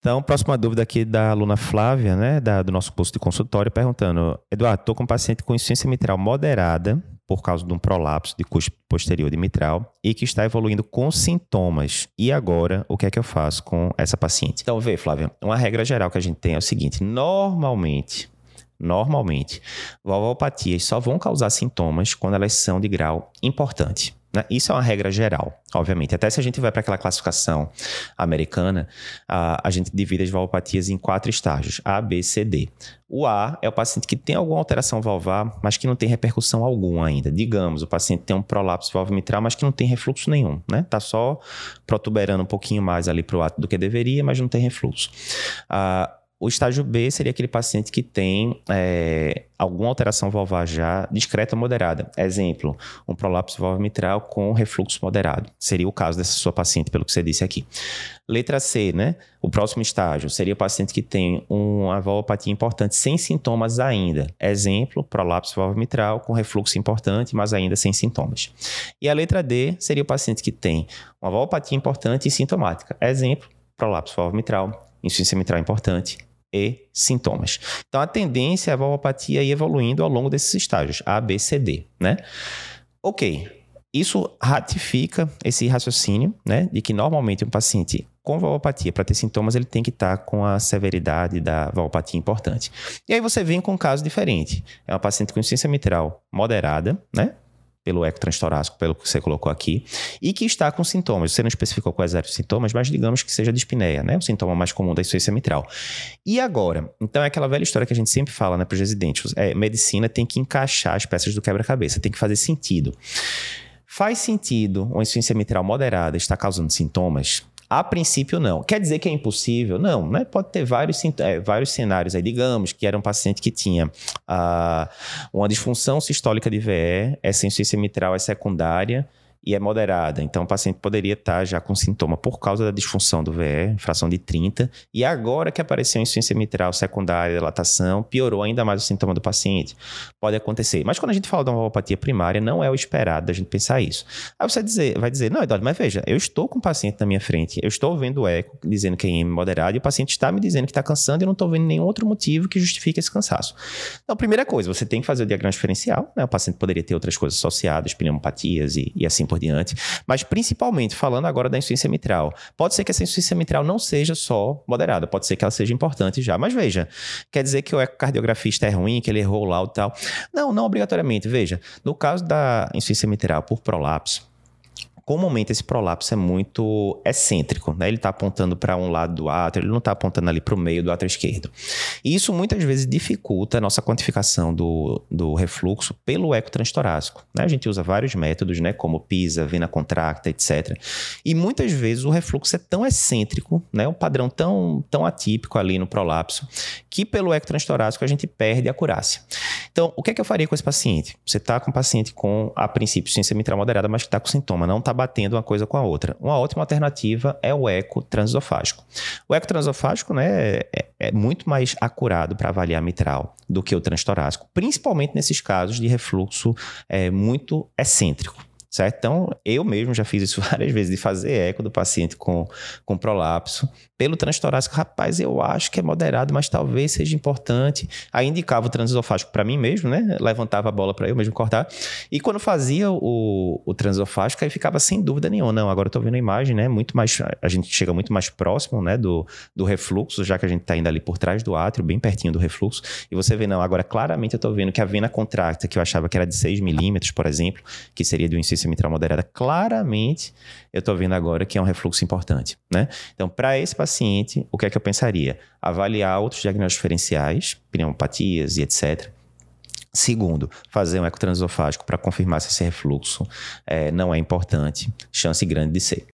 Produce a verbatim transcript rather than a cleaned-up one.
Então, próxima dúvida aqui da aluna Flávia, né, da, do nosso curso de consultório, perguntando: Eduardo, estou com um paciente com insuficiência mitral moderada por causa de um prolapso de cuspe posterior de mitral e que está evoluindo com sintomas. E agora, o que é que eu faço com essa paciente? Então, vê, Flávia, uma regra geral que a gente tem é o seguinte: normalmente, normalmente, valvopatias só vão causar sintomas quando elas são de grau importante. Isso é uma regra geral, obviamente. Até se a gente vai para aquela classificação americana, a, a gente divide as valvopatias em quatro estágios: A, B, C, D. O A é o paciente que tem alguma alteração valvar, mas que não tem repercussão alguma ainda. Digamos, o paciente tem um prolapso valvomitral, mas que não tem refluxo nenhum, né? Tá só protuberando um pouquinho mais ali para o ato do que deveria, mas não tem refluxo. Ah, o estágio B seria aquele paciente que tem é, alguma alteração valvar já discreta ou moderada. Exemplo, um prolapso valvomitral com refluxo moderado. Seria o caso dessa sua paciente, pelo que você disse aqui. Letra C, né? O próximo estágio seria o paciente que tem uma valvopatia importante sem sintomas ainda. Exemplo, prolapso valvomitral com refluxo importante, mas ainda sem sintomas. E a letra D seria o paciente que tem uma valvopatia importante e sintomática. Exemplo, prolapso valvomitral, insuficiência mitral importante e sintomas. Então, a tendência é a valvopatia ir evoluindo ao longo desses estágios, A, B, C, D, né? Ok, isso ratifica esse raciocínio, né, de que normalmente um paciente com valvopatia, para ter sintomas, ele tem que estar tá com a severidade da valvopatia importante. E aí você vem com um caso diferente. É uma paciente com insuficiência mitral moderada, né, pelo eco transtorácico, pelo que você colocou aqui, e que está com sintomas. Você não especificou quais eram os sintomas, mas digamos que seja dispneia, né? O sintoma mais comum da insuficiência mitral. E agora? Então, é aquela velha história que a gente sempre fala, né, para os residentes. É, medicina tem que encaixar as peças do quebra-cabeça, tem que fazer sentido. Faz sentido uma insuficiência mitral moderada estar causando sintomas? A princípio, não. Quer dizer que é impossível? Não, né? Pode ter vários, é, vários cenários aí. Digamos que era um paciente que tinha ah, uma disfunção sistólica de V E, essa insuficiência mitral é secundária e é moderada. Então, o paciente poderia estar já com sintoma por causa da disfunção do V E, fração de trinta. E agora que apareceu a insuficiência mitral secundária, dilatação, piorou ainda mais o sintoma do paciente. Pode acontecer. Mas quando a gente fala de uma valvopatia primária, não é o esperado da gente pensar isso. Aí você dizer, vai dizer, não, Eduardo, mas veja, eu estou com o paciente na minha frente, eu estou vendo o eco dizendo que é I M moderado e o paciente está me dizendo que está cansando e eu não estou vendo nenhum outro motivo que justifique esse cansaço. Então, primeira coisa, você tem que fazer o diagnóstico diferencial, né? O paciente poderia ter outras coisas associadas, pneumopatias e, e assim por diante, mas principalmente falando agora da insuficiência mitral, pode ser que essa insuficiência mitral não seja só moderada, pode ser que ela seja importante já, mas veja, quer dizer que o ecocardiografista é ruim, que ele errou lá ou tal? Não, não obrigatoriamente, veja, no caso da insuficiência mitral por prolapso, comumente esse prolapso é muito excêntrico, né? Ele está apontando para um lado do átrio, ele não está apontando ali para o meio do átrio esquerdo. E isso muitas vezes dificulta a nossa quantificação do, do refluxo pelo eco transtorácico, né? A gente usa vários métodos, né, como Pisa, vena contracta, etcétera. E muitas vezes o refluxo é tão excêntrico, né, um padrão tão, tão atípico ali no prolapso, que pelo eco transtorácico a gente perde a acurácia. Então, o que é que eu faria com esse paciente? Você está com um paciente com, a princípio, insuficiência mitral moderada, mas que está com sintoma, não está batendo uma coisa com a outra. Uma ótima alternativa é o eco transesofágico. O eco transesofágico, né, é, é muito mais acurado para avaliar mitral do que o transtorácico, principalmente nesses casos de refluxo é, muito excêntrico. Certo? Então, eu mesmo já fiz isso várias vezes, de fazer eco do paciente com, com prolapso. Pelo transtorácico, rapaz, eu acho que é moderado, mas talvez seja importante. Aí indicava o transesofágico para mim mesmo, né? Levantava a bola para eu mesmo cortar. E quando fazia o, o transesofágico, aí ficava sem dúvida nenhuma. Não, agora eu tô vendo a imagem, né? Muito mais, a gente chega muito mais próximo, né, do, do refluxo, já que a gente tá indo ali por trás do átrio, bem pertinho do refluxo. E você vê, não, agora claramente eu tô vendo que a vena contracta, que eu achava que era de seis milímetros, por exemplo, que seria de um insuficiência mitral moderada, claramente eu estou vendo agora que é um refluxo importante, né? Então, para esse paciente, o que é que eu pensaria? Avaliar outros diagnósticos diferenciais, pneumopatias e etcétera. Segundo, fazer um eco transesofágico para confirmar se esse refluxo é, não é importante, chance grande de ser.